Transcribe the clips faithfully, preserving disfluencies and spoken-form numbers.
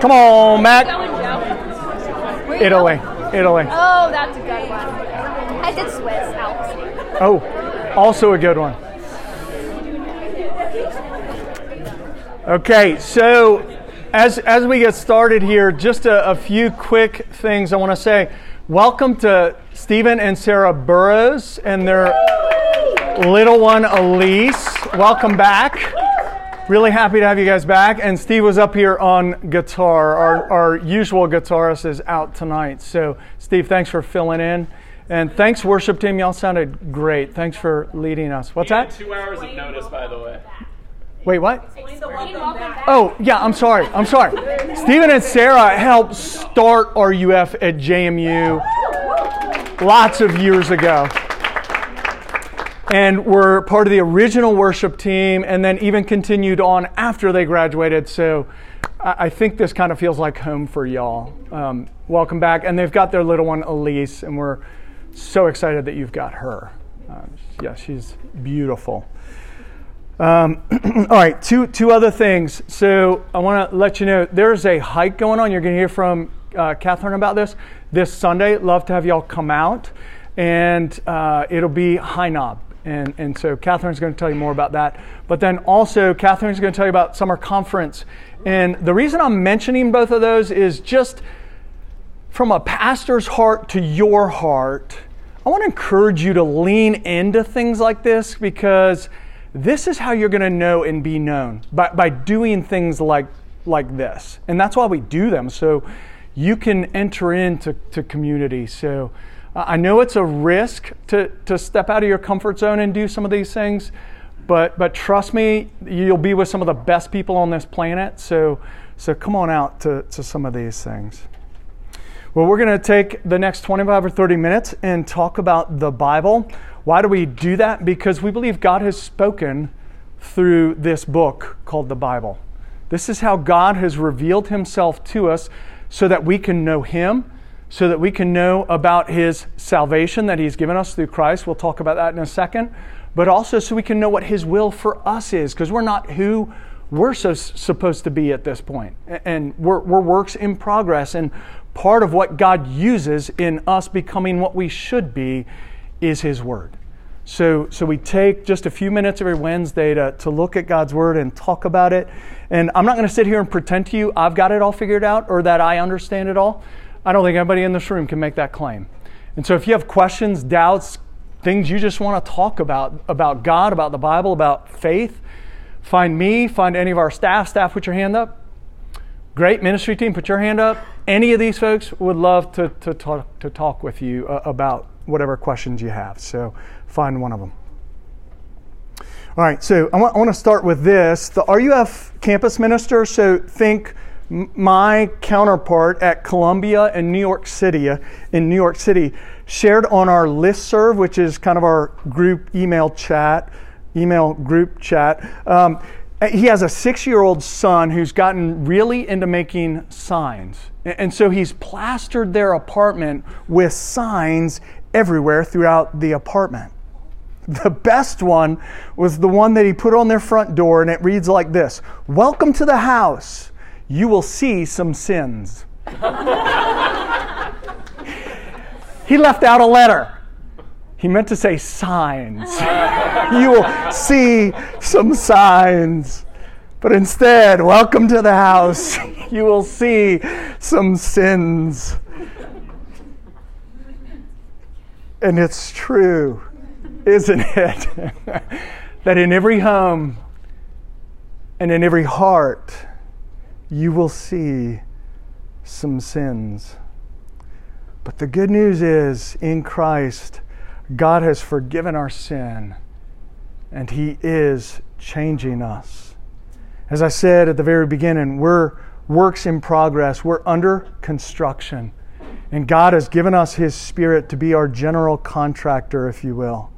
Come on, Mac. Italy. Italy. Oh, that's a good one. I did Swiss Alps. Oh, also a good one. Okay, so as as we get started here, just a, a few quick things I want to say. Welcome to Stephen and Sarah Burroughs and their little one, Elise. Welcome back. Really happy to have you guys back. And Steve was up here on guitar. Our, our usual guitarist is out tonight. So, Steve, thanks for filling in. And thanks, worship team. Y'all sounded great. Thanks for leading us. What's that? Two hours of notice, by the way. Wait, what? Oh, yeah, I'm sorry. I'm sorry. Stephen and Sarah helped start R U F at J M U lots of years ago. And were part of the original worship team and then even continued on after they graduated. So I think this kind of feels like home for y'all. Um, welcome back. And they've got their little one, Elise, and we're so excited that you've got her. Uh, yeah, she's beautiful. Um, all right, two two other things. So I want to let you know there's a hike going on. You're going to hear from uh, Catherine about this this Sunday. Love to have y'all come out, and uh, it'll be High Knob, and and so Catherine's going to tell you more about that. But then also Catherine's going to tell you about summer conference. And the reason I'm mentioning both of those is just from a pastor's heart to your heart. I want to encourage you to lean into things like this because this is how you're going to know and be known, by, by doing things like like this. And that's why we do them, so you can enter into to community. So uh, I know it's a risk to, to step out of your comfort zone and do some of these things, but but trust me, you'll be with some of the best people on this planet. So, so come on out to, to some of these things. Well, we're going to take the next twenty-five or thirty minutes and talk about the Bible. Why do we do that? Because we believe God has spoken through this book called the Bible. This is how God has revealed himself to us so that we can know him, so that we can know about his salvation that he's given us through Christ. We'll talk about that in a second. But also so we can know what his will for us is, because we're not who we're so supposed to be at this point. And we're, we're works in progress. And part of what God uses in us becoming what we should be is his word. So so we take just a few minutes every Wednesday to, to look at God's word and talk about it. And I'm not going to sit here and pretend to you I've got it all figured out or that I understand it all. I don't think anybody in this room can make that claim. And so if you have questions, doubts, things you just want to talk about, about God, about the Bible, about faith, find me, find any of our staff. Staff, put your hand up. Great ministry team, put your hand up. Any of these folks would love to, to, talk, to talk with you uh, about whatever questions you have. So find one of them. All right, so I want, I want to start with this. The R U F campus minister, so think my counterpart at Columbia in New York City, in New York City, shared on our listserv, which is kind of our group email chat, email group chat. Um, he has a six-year-old son who's gotten really into making signs. And so he's plastered their apartment with signs everywhere throughout the apartment. The best one was the one that he put on their front door, and it reads like this: "Welcome to the house. You will see some sins." He left out a letter. He meant to say signs. You will see some signs. But instead, "Welcome to the house. You will see some sins." And it's true, isn't it? That in every home and in every heart, you will see some sins. But the good news is, in Christ, God has forgiven our sin, and he is changing us. As I said at the very beginning, we're works in progress. We're under construction. And God has given us his Spirit to be our general contractor, if you will.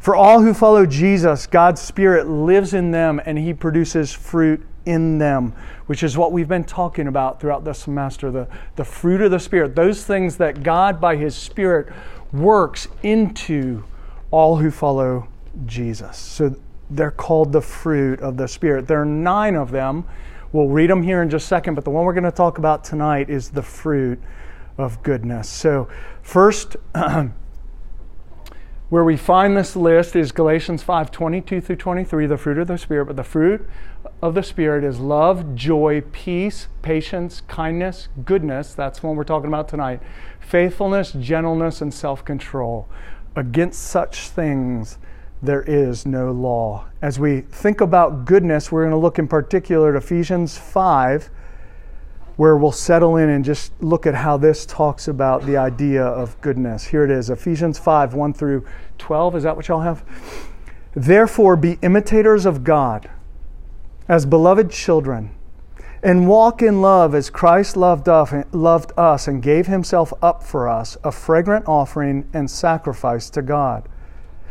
For all who follow Jesus, God's Spirit lives in them and he produces fruit in them, which is what we've been talking about throughout the semester, the, the fruit of the Spirit, those things that God by his Spirit works into all who follow Jesus. So they're called the fruit of the Spirit. There are nine of them. We'll read them here in just a second, but the one we're going to talk about tonight is the fruit of goodness. So first, where we find this list is Galatians five twenty-two through twenty-three, the fruit of the Spirit. But the fruit of the Spirit is love, joy, peace, patience, kindness, goodness. That's one we're talking about tonight. Faithfulness, gentleness, and self-control. Against such things there is no law. As we think about goodness, we're going to look in particular at Ephesians five, where we'll settle in and just look at how this talks about the idea of goodness. Here it is, Ephesians five, one through twelve. Is that what y'all have? Therefore, be imitators of God as beloved children, and walk in love as Christ loved us and gave himself up for us, a fragrant offering and sacrifice to God.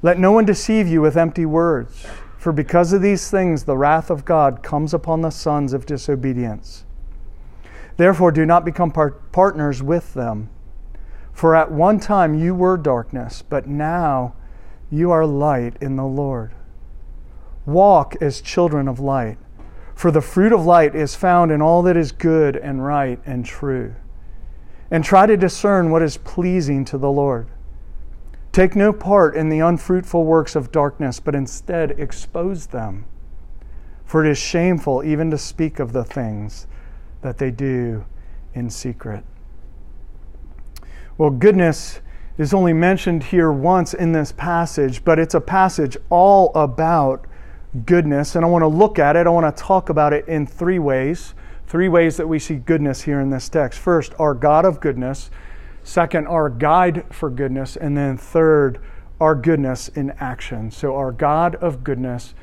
Let no one deceive you with empty words, for because of these things the wrath of God comes upon the sons of disobedience. Therefore do not become part- partners with them. For at one time you were darkness, but now you are light in the Lord. Walk as children of light, for the fruit of light is found in all that is good and right and true. And try to discern what is pleasing to the Lord. Take no part in the unfruitful works of darkness, but instead expose them. For it is shameful even to speak of the things that they do in secret. Well, goodness is only mentioned here once in this passage, but it's a passage all about goodness. And I want to look at it. I want to talk about it in three ways. Three ways that we see goodness here in this text. First, our God of goodness. Second, our guide for goodness. And then third, our goodness in action. So our God of goodness,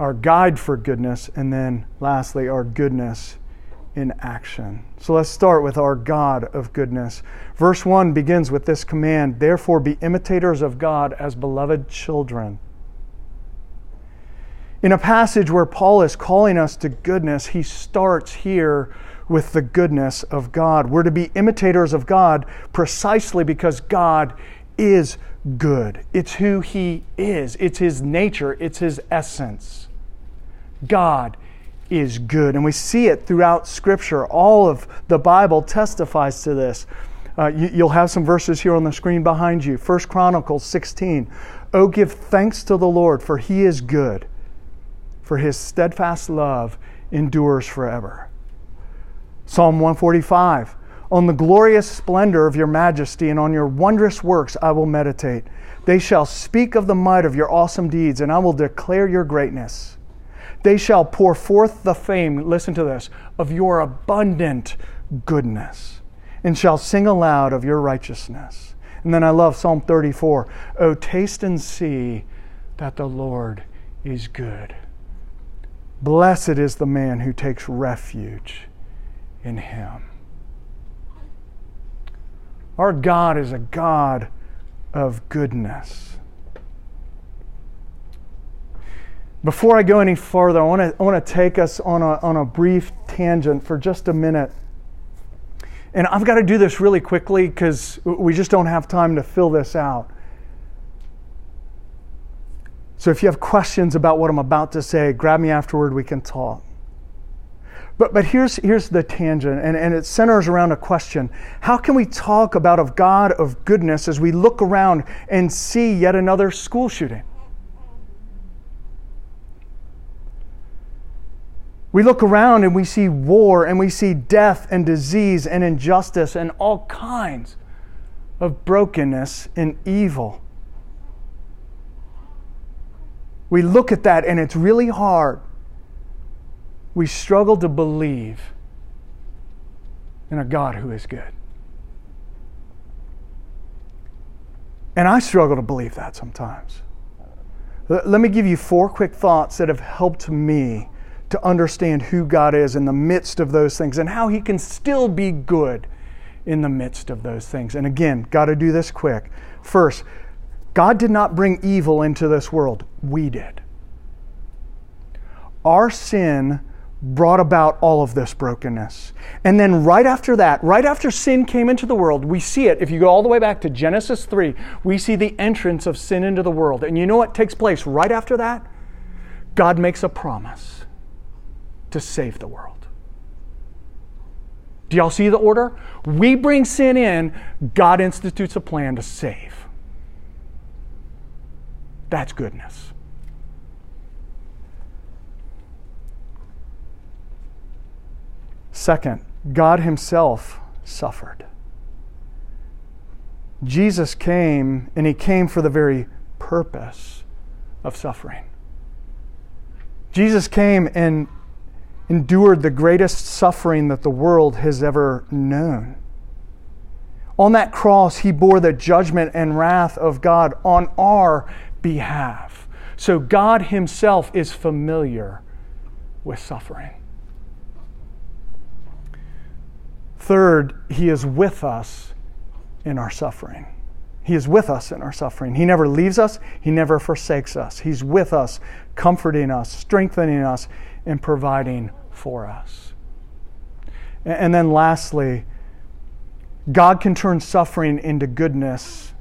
our guide for goodness, and then lastly, our goodness in action. So let's start with our God of goodness. Verse one begins with this command, therefore be imitators of God as beloved children. In a passage where Paul is calling us to goodness, he starts here with the goodness of God. We're to be imitators of God precisely because God is good. It's who He is. It's His nature. It's His essence. God is good. And we see it throughout Scripture. All of the Bible testifies to this. Uh, you, you'll have some verses here on the screen behind you. First Chronicles sixteen. Oh, give thanks to the Lord, for He is good, for His steadfast love endures forever. Psalm one forty-five, on the glorious splendor of your majesty and on your wondrous works I will meditate. They shall speak of the might of your awesome deeds, and I will declare your greatness. They shall pour forth the fame, listen to this, of your abundant goodness, and shall sing aloud of your righteousness. And then I love Psalm thirty-four, O taste and see that the Lord is good. Blessed is the man who takes refuge in Him. Our God is a God of goodness. Before I go any further, I want to I want to take us on a on a brief tangent for just a minute. And I've got to do this really quickly because we just don't have time to fill this out. So if you have questions about what I'm about to say, grab me afterward, we can talk. But but here's here's the tangent, and, and it centers around a question. How can we talk about a God of goodness as we look around and see yet another school shooting? We look around and we see war, and we see death and disease and injustice and all kinds of brokenness and evil. We look at that and it's really hard. We struggle to believe in a God who is good. And I struggle to believe that sometimes. Let me give you four quick thoughts that have helped me to understand who God is in the midst of those things and how he can still be good in the midst of those things. And again, got to do this quick. First, God did not bring evil into this world. We did. Our sin brought about all of this brokenness. And then right after that, right after sin came into the world, we see it. If you go all the way back to Genesis three, we see the entrance of sin into the world. And you know what takes place right after that? God makes a promise to save the world. Do y'all see the order? We bring sin in, God institutes a plan to save. That's goodness. Second, God himself suffered. Jesus came, and he came for the very purpose of suffering. Jesus came and endured the greatest suffering that the world has ever known. On that cross, he bore the judgment and wrath of God on our behalf. So God himself is familiar with suffering. Third, he is with us in our suffering. He is with us in our suffering. He never leaves us. He never forsakes us. He's with us, comforting us, strengthening us, and providing for us. And then lastly, God can turn suffering into goodness.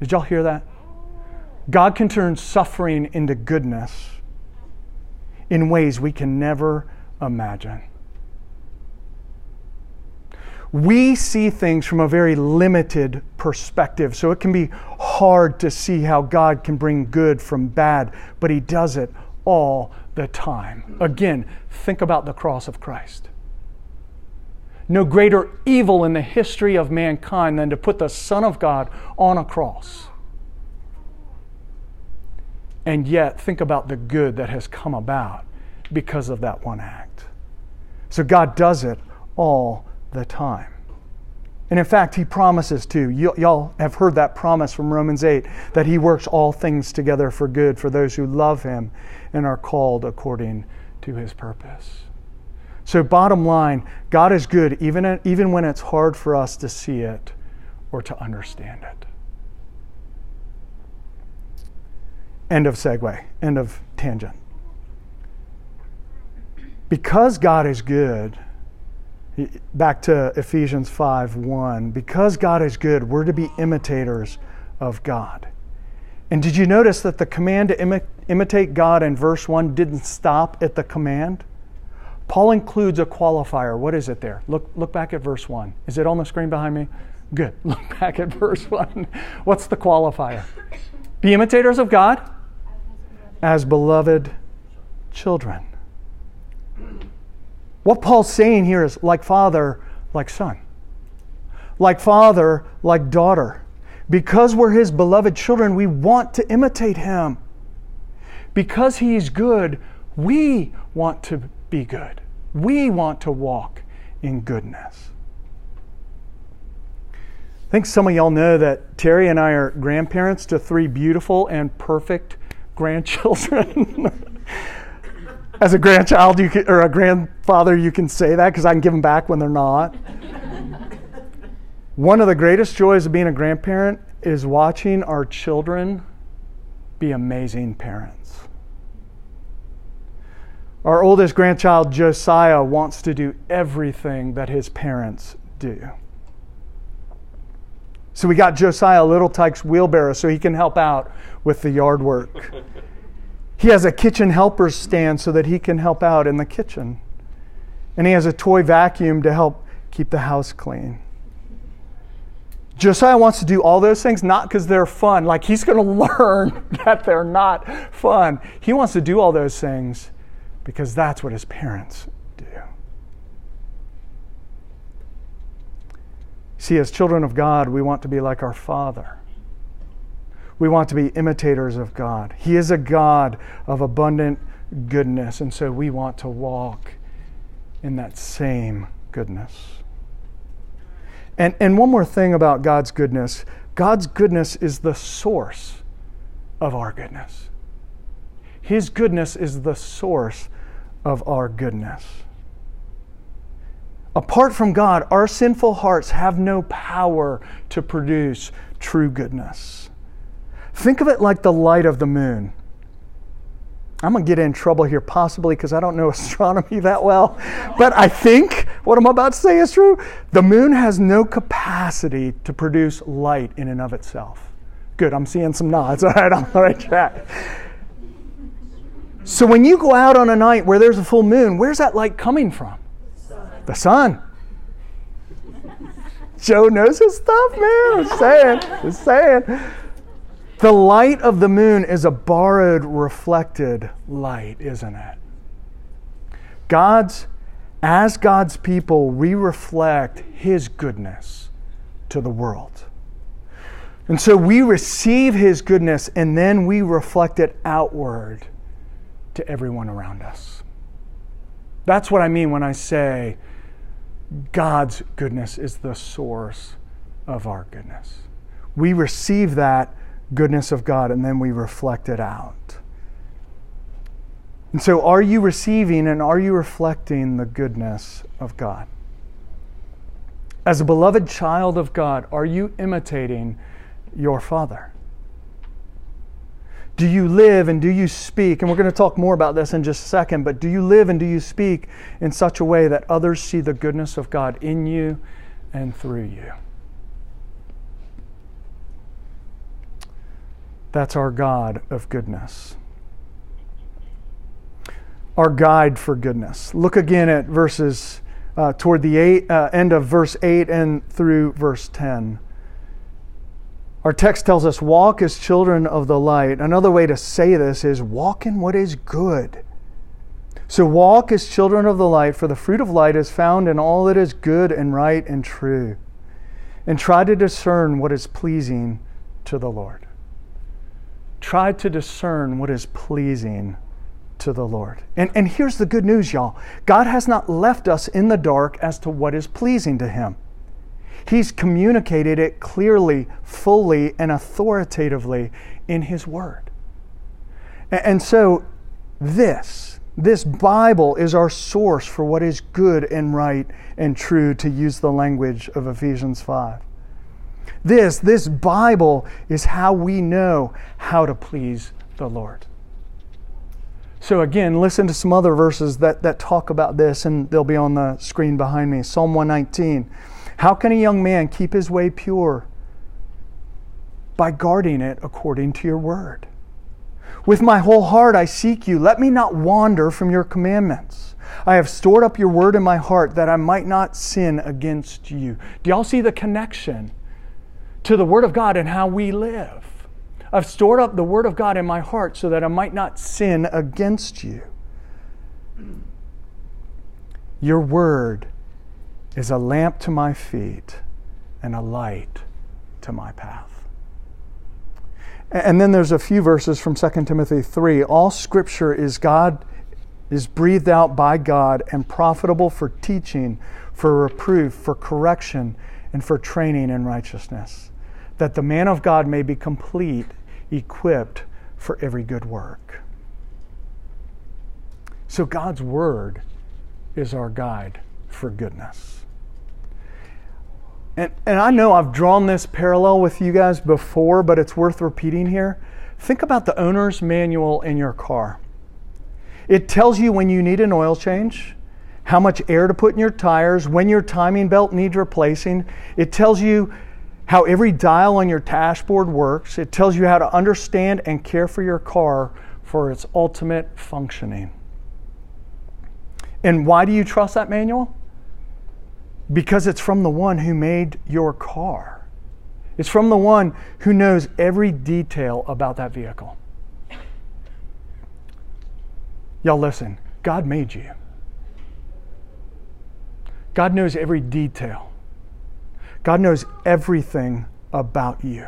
Did y'all hear that? God can turn suffering into goodness in ways we can never imagine. We see things from a very limited perspective, so it can be hard to see how God can bring good from bad, but he does it all the time. Again, think about the cross of Christ. No greater evil in the history of mankind than to put the Son of God on a cross. And yet, think about the good that has come about because of that one act. So God does it all the time. And in fact, he promises to. Y- y'all have heard that promise from Romans eight, that he works all things together for good for those who love him and are called according to his purpose. So bottom line, God is good even, even when it's hard for us to see it or to understand it. End of segue, end of tangent. Because God is good, back to Ephesians five one, because God is good, we're to be imitators of God. And did you notice that the command to imi- imitate God in verse one didn't stop at the command? Paul includes a qualifier. What is it there? Look, look back at verse one. Is it on the screen behind me? Good. Look back at verse one. What's the qualifier? Be imitators of God as beloved children. What Paul's saying here is like father, like son. Like father, like daughter. Because we're his beloved children, we want to imitate him. Because he's good, we want to be good. We want to walk in goodness. I think some of y'all know that Terry and I are grandparents to three beautiful and perfect grandchildren. As a grandchild you can, or a grandfather, you can say that because I can give them back when they're not. One of the greatest joys of being a grandparent is watching our children be amazing parents. Our oldest grandchild, Josiah, wants to do everything that his parents do. So we got Josiah Little Tyke's wheelbarrow so he can help out with the yard work. He has a kitchen helper's stand so that he can help out in the kitchen. And he has a toy vacuum to help keep the house clean. Josiah wants to do all those things, not because they're fun. Like he's going to learn that they're not fun. He wants to do all those things because that's what his parents do. See, as children of God, we want to be like our Father. We want to be imitators of God. He is a God of abundant goodness, and so we want to walk in that same goodness. And, and one more thing about God's goodness. God's goodness is the source of our goodness. His goodness is the source of our goodness. Apart from God, our sinful hearts have no power to produce true goodness. Think of it like the light of the moon. I'm going to get in trouble here possibly because I don't know astronomy that well, but I think what I'm about to say is true. The moon has no capacity to produce light in and of itself. Good, I'm seeing some nods. All right, I'm on the right track. So when you go out on a night where there's a full moon, where's that light coming from? The sun. Joe knows his stuff, man. Just saying, just saying. The light of the moon is a borrowed, reflected light, isn't it? God's, as God's people, we reflect His goodness to the world. And so we receive His goodness and then we reflect it outward to everyone around us. That's what I mean when I say God's goodness is the source of our goodness. We receive that goodness of God and then we reflect it out. And so are you receiving and are you reflecting the goodness of God? As a beloved child of God, are you imitating your Father? Do you live and do you speak? And we're going to talk more about this in just a second, but do you live and do you speak in such a way that others see the goodness of God in you and through you? That's our God of goodness. Our guide for goodness. Look again at verses uh, toward the eight, uh, end of verse eight and through verse ten. Our text tells us, walk as children of the light. Another way to say this is walk in what is good. So walk as children of the light, for the fruit of light is found in all that is good and right and true. And try to discern what is pleasing to the Lord. Try to discern what is pleasing to the Lord. And, and here's the good news, y'all. God has not left us in the dark as to what is pleasing to Him. He's communicated it clearly, fully, and authoritatively in His Word. And so this, this Bible is our source for what is good and right and true, to use the language of Ephesians five. This, this Bible is how we know how to please the Lord. So again, listen to some other verses that, that talk about this, and they'll be on the screen behind me. Psalm one nineteen. How can a young man keep his way pure? By guarding it according to your word. With my whole heart I seek you. Let me not wander from your commandments. I have stored up your word in my heart that I might not sin against you. Do y'all see the connection to the word of God and how we live? I've stored up the word of God in my heart so that I might not sin against you. Your word is a lamp to my feet and a light to my path. And then there's a few verses from Second Timothy three. All scripture is God is breathed out by God and profitable for teaching, for reproof, for correction, and for training in righteousness, that the man of God may be complete, equipped for every good work. So God's word is our guide for goodness. And, and I know I've drawn this parallel with you guys before, but it's worth repeating here. Think about the owner's manual in your car. It tells you when you need an oil change, how much air to put in your tires, when your timing belt needs replacing. It tells you how every dial on your dashboard works. It tells you how to understand and care for your car for its ultimate functioning. And why do you trust that manual? Because it's from the one who made your car. It's from the one who knows every detail about that vehicle. Y'all listen, God made you. God knows every detail. God knows everything about you.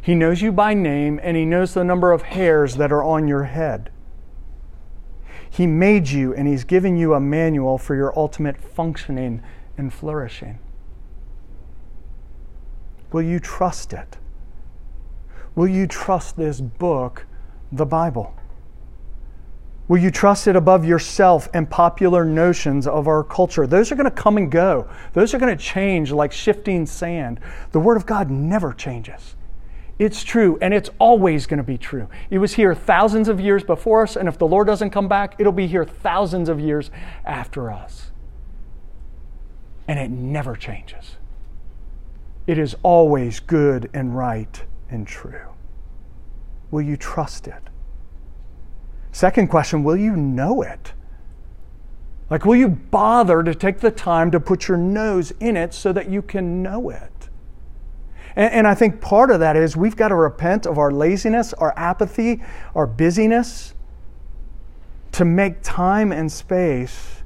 He knows you by name, and He knows the number of hairs that are on your head. He made you, and He's given you a manual for your ultimate functioning and flourishing. Will you trust it? Will you trust this book, the Bible? Will you trust it above yourself and popular notions of our culture? Those are going to come and go. Those are going to change like shifting sand. The Word of God never changes. It's true, and it's always going to be true. It was here thousands of years before us, and if the Lord doesn't come back, it'll be here thousands of years after us. And it never changes. It is always good and right and true. Will you trust it? Second question, will you know it? Like, will you bother to take the time to put your nose in it so that you can know it? And, and I think part of that is we've got to repent of our laziness, our apathy, our busyness, to make time and space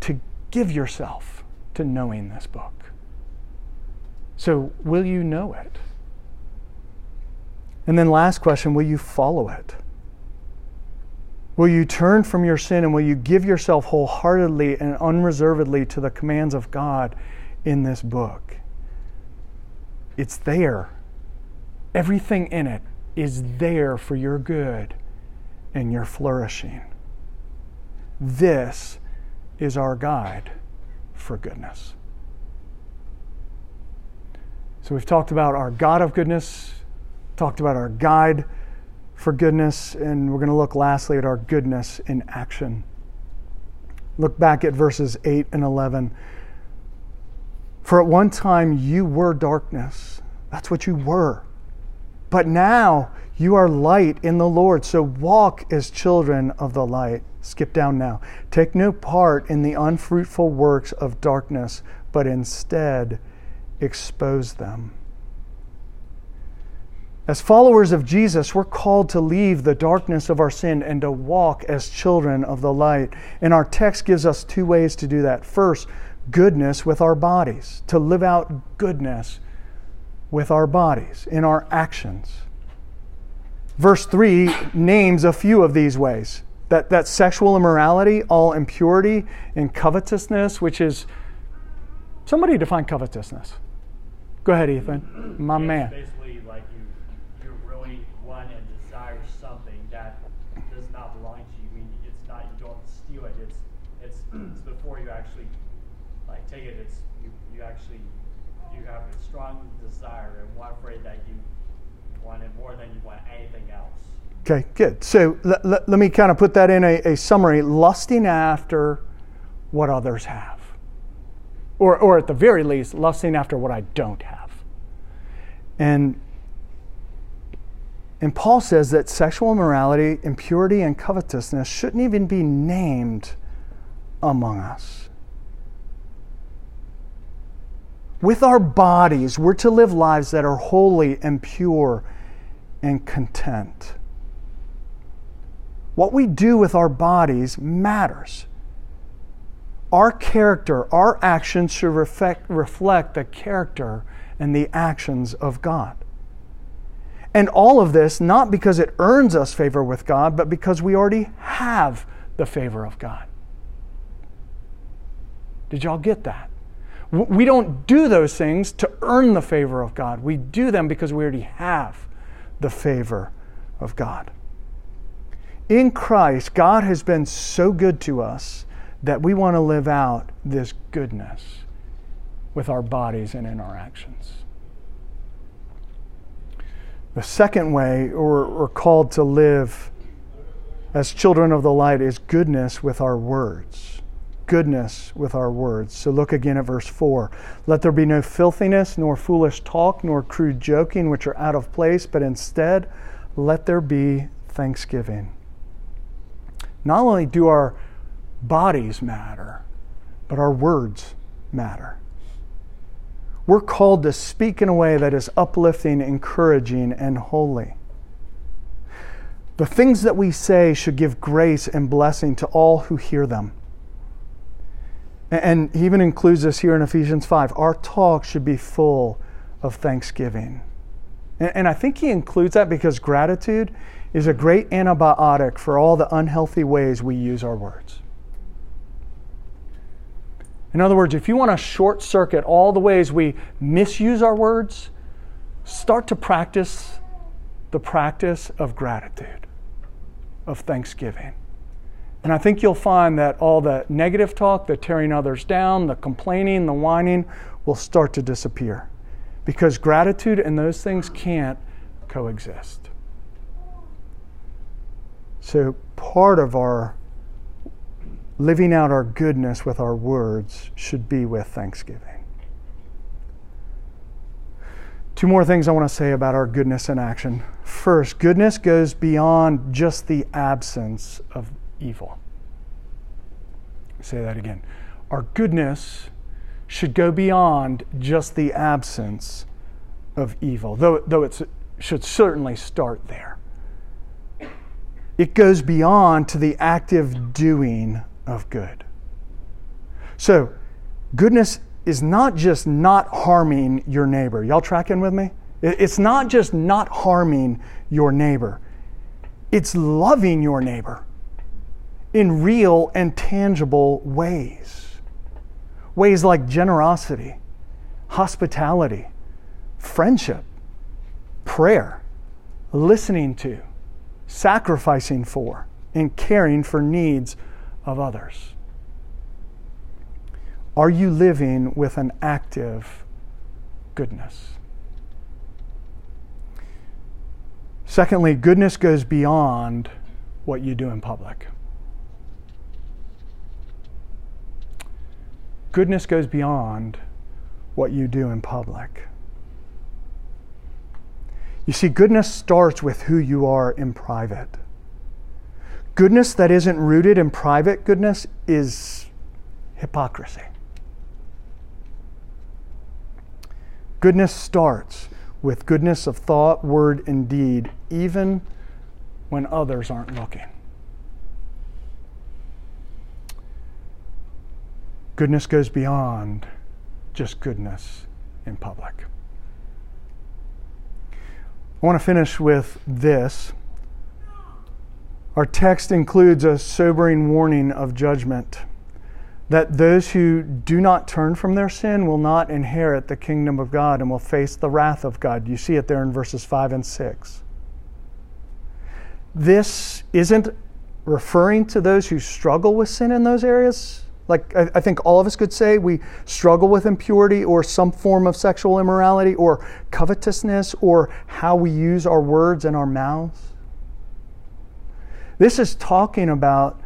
to give yourself to knowing this book. So, will you know it? And then last question, will you follow it? Will you turn from your sin and will you give yourself wholeheartedly and unreservedly to the commands of God in this book? It's there. Everything in it is there for your good and your flourishing. This is our guide for goodness. So we've talked about our God of goodness, talked about our guide for goodness, and we're going to look lastly at our goodness in action. Look back at verses eight and eleven. For at one time you were darkness. That's what you were. But now you are light in the Lord, so walk as children of the light. Skip down now. Take no part in the unfruitful works of darkness, but instead expose them. As followers of Jesus, we're called to leave the darkness of our sin and to walk as children of the light. And our text gives us two ways to do that. First, goodness with our bodies, to live out goodness with our bodies in our actions. Verse three names a few of these ways. That, that sexual immorality, all impurity, and covetousness, which is... Somebody define covetousness. Go ahead, Ethan. My man. Strong desire and want for it that you want it more than you want anything else. Okay, good. So l- l- let me kind of put that in a, a summary. Lusting after what others have. Or, or at the very least, lusting after what I don't have. And, and Paul says that sexual immorality, impurity, and covetousness shouldn't even be named among us. With our bodies, we're to live lives that are holy and pure and content. What we do with our bodies matters. Our character, our actions should reflect, reflect the character and the actions of God. And all of this, not because it earns us favor with God, but because we already have the favor of God. Did y'all get that? We don't do those things to earn the favor of God. We do them because we already have the favor of God. In Christ, God has been so good to us that we want to live out this goodness with our bodies and in our actions. The second way we're called to live as children of the light is goodness with our words. Goodness with our words. So look again at verse four. Let there be no filthiness, nor foolish talk, nor crude joking, which are out of place, but instead let there be thanksgiving. Not only do our bodies matter, but our words matter. We're called to speak in a way that is uplifting, encouraging, and holy. The things that we say should give grace and blessing to all who hear them. And he even includes this here in Ephesians five. Our talk should be full of thanksgiving. And, and I think he includes that because gratitude is a great antibiotic for all the unhealthy ways we use our words. In other words, if you want to short circuit all the ways we misuse our words, start to practice the practice of gratitude, of thanksgiving. And I think you'll find that all the negative talk, the tearing others down, the complaining, the whining will start to disappear, because gratitude and those things can't coexist. So part of our living out our goodness with our words should be with thanksgiving. Two more things I want to say about our goodness in action. First, goodness goes beyond just the absence of evil. Say that again. Our goodness should go beyond just the absence of evil, though, though it should certainly start there. It goes beyond to the active doing of good. So, goodness is not just not harming your neighbor. Y'all tracking with me? It's not just not harming your neighbor. It's loving your neighbor in real and tangible ways. Ways like generosity, hospitality, friendship, prayer, listening to, sacrificing for, and caring for needs of others. Are you living with an active goodness? Secondly, goodness goes beyond what you do in public. Goodness goes beyond what you do in public. You see, goodness starts with who you are in private. Goodness that isn't rooted in private goodness is hypocrisy. Goodness starts with goodness of thought, word, and deed, even when others aren't looking. Goodness goes beyond just goodness in public. I want to finish with this. Our text includes a sobering warning of judgment, that those who do not turn from their sin will not inherit the kingdom of God and will face the wrath of God. You see it there in verses five and six. This isn't referring to those who struggle with sin in those areas. Like, I think all of us could say we struggle with impurity or some form of sexual immorality or covetousness or how we use our words and our mouths. This is talking about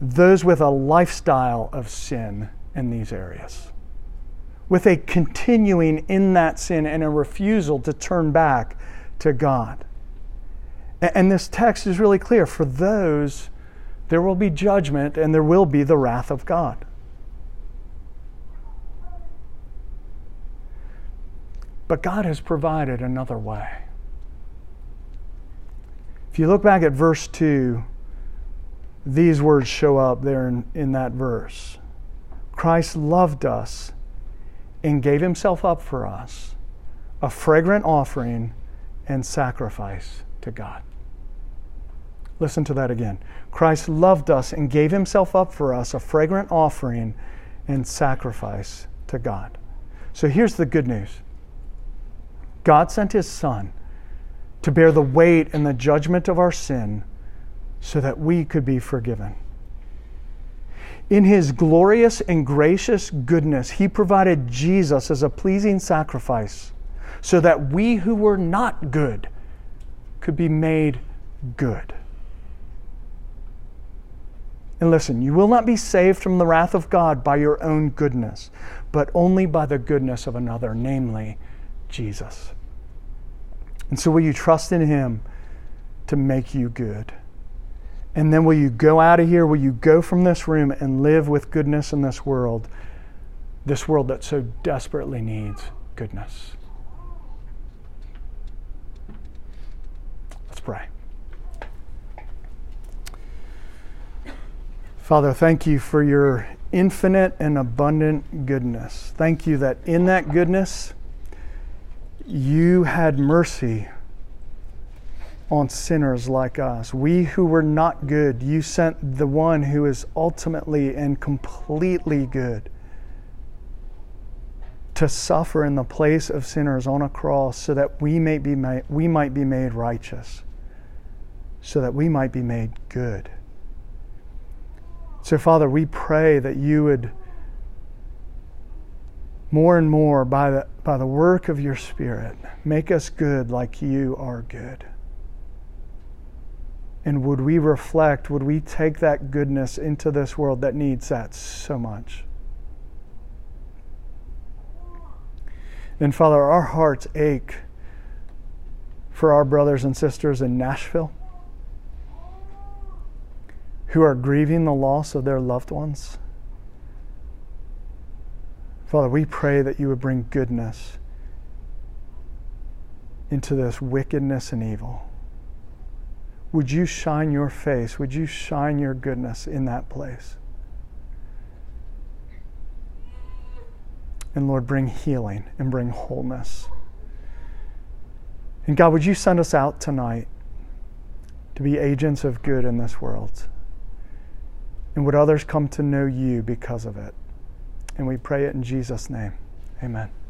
those with a lifestyle of sin in these areas, with a continuing in that sin and a refusal to turn back to God. And this text is really clear. For those, there will be judgment and there will be the wrath of God. But God has provided another way. If you look back at verse two, these words show up there in, in that verse. Christ loved us and gave himself up for us, a fragrant offering and sacrifice to God. Listen to that again. Christ loved us and gave himself up for us, a fragrant offering and sacrifice to God. So here's the good news. God sent his Son to bear the weight and the judgment of our sin so that we could be forgiven. In his glorious and gracious goodness, he provided Jesus as a pleasing sacrifice so that we who were not good could be made good. And listen, you will not be saved from the wrath of God by your own goodness, but only by the goodness of another, namely Jesus. And so will you trust in him to make you good? And then will you go out of here? Will you go from this room and live with goodness in this world, this world that so desperately needs goodness? Let's pray. Father, thank you for your infinite and abundant goodness. Thank you that in that goodness, you had mercy on sinners like us. We who were not good, you sent the one who is ultimately and completely good to suffer in the place of sinners on a cross so that we may be made, we might be made righteous, so that we might be made good. So, Father, we pray that you would more and more, by the, by the work of your Spirit, make us good like you are good. And would we reflect, would we take that goodness into this world that needs that so much? And Father, our hearts ache for our brothers and sisters in Nashville who are grieving the loss of their loved ones. Father, we pray that you would bring goodness into this wickedness and evil. Would you shine your face? Would you shine your goodness in that place? And Lord, bring healing and bring wholeness. And God, would you send us out tonight to be agents of good in this world? And would others come to know you because of it? And we pray it in Jesus' name. Amen.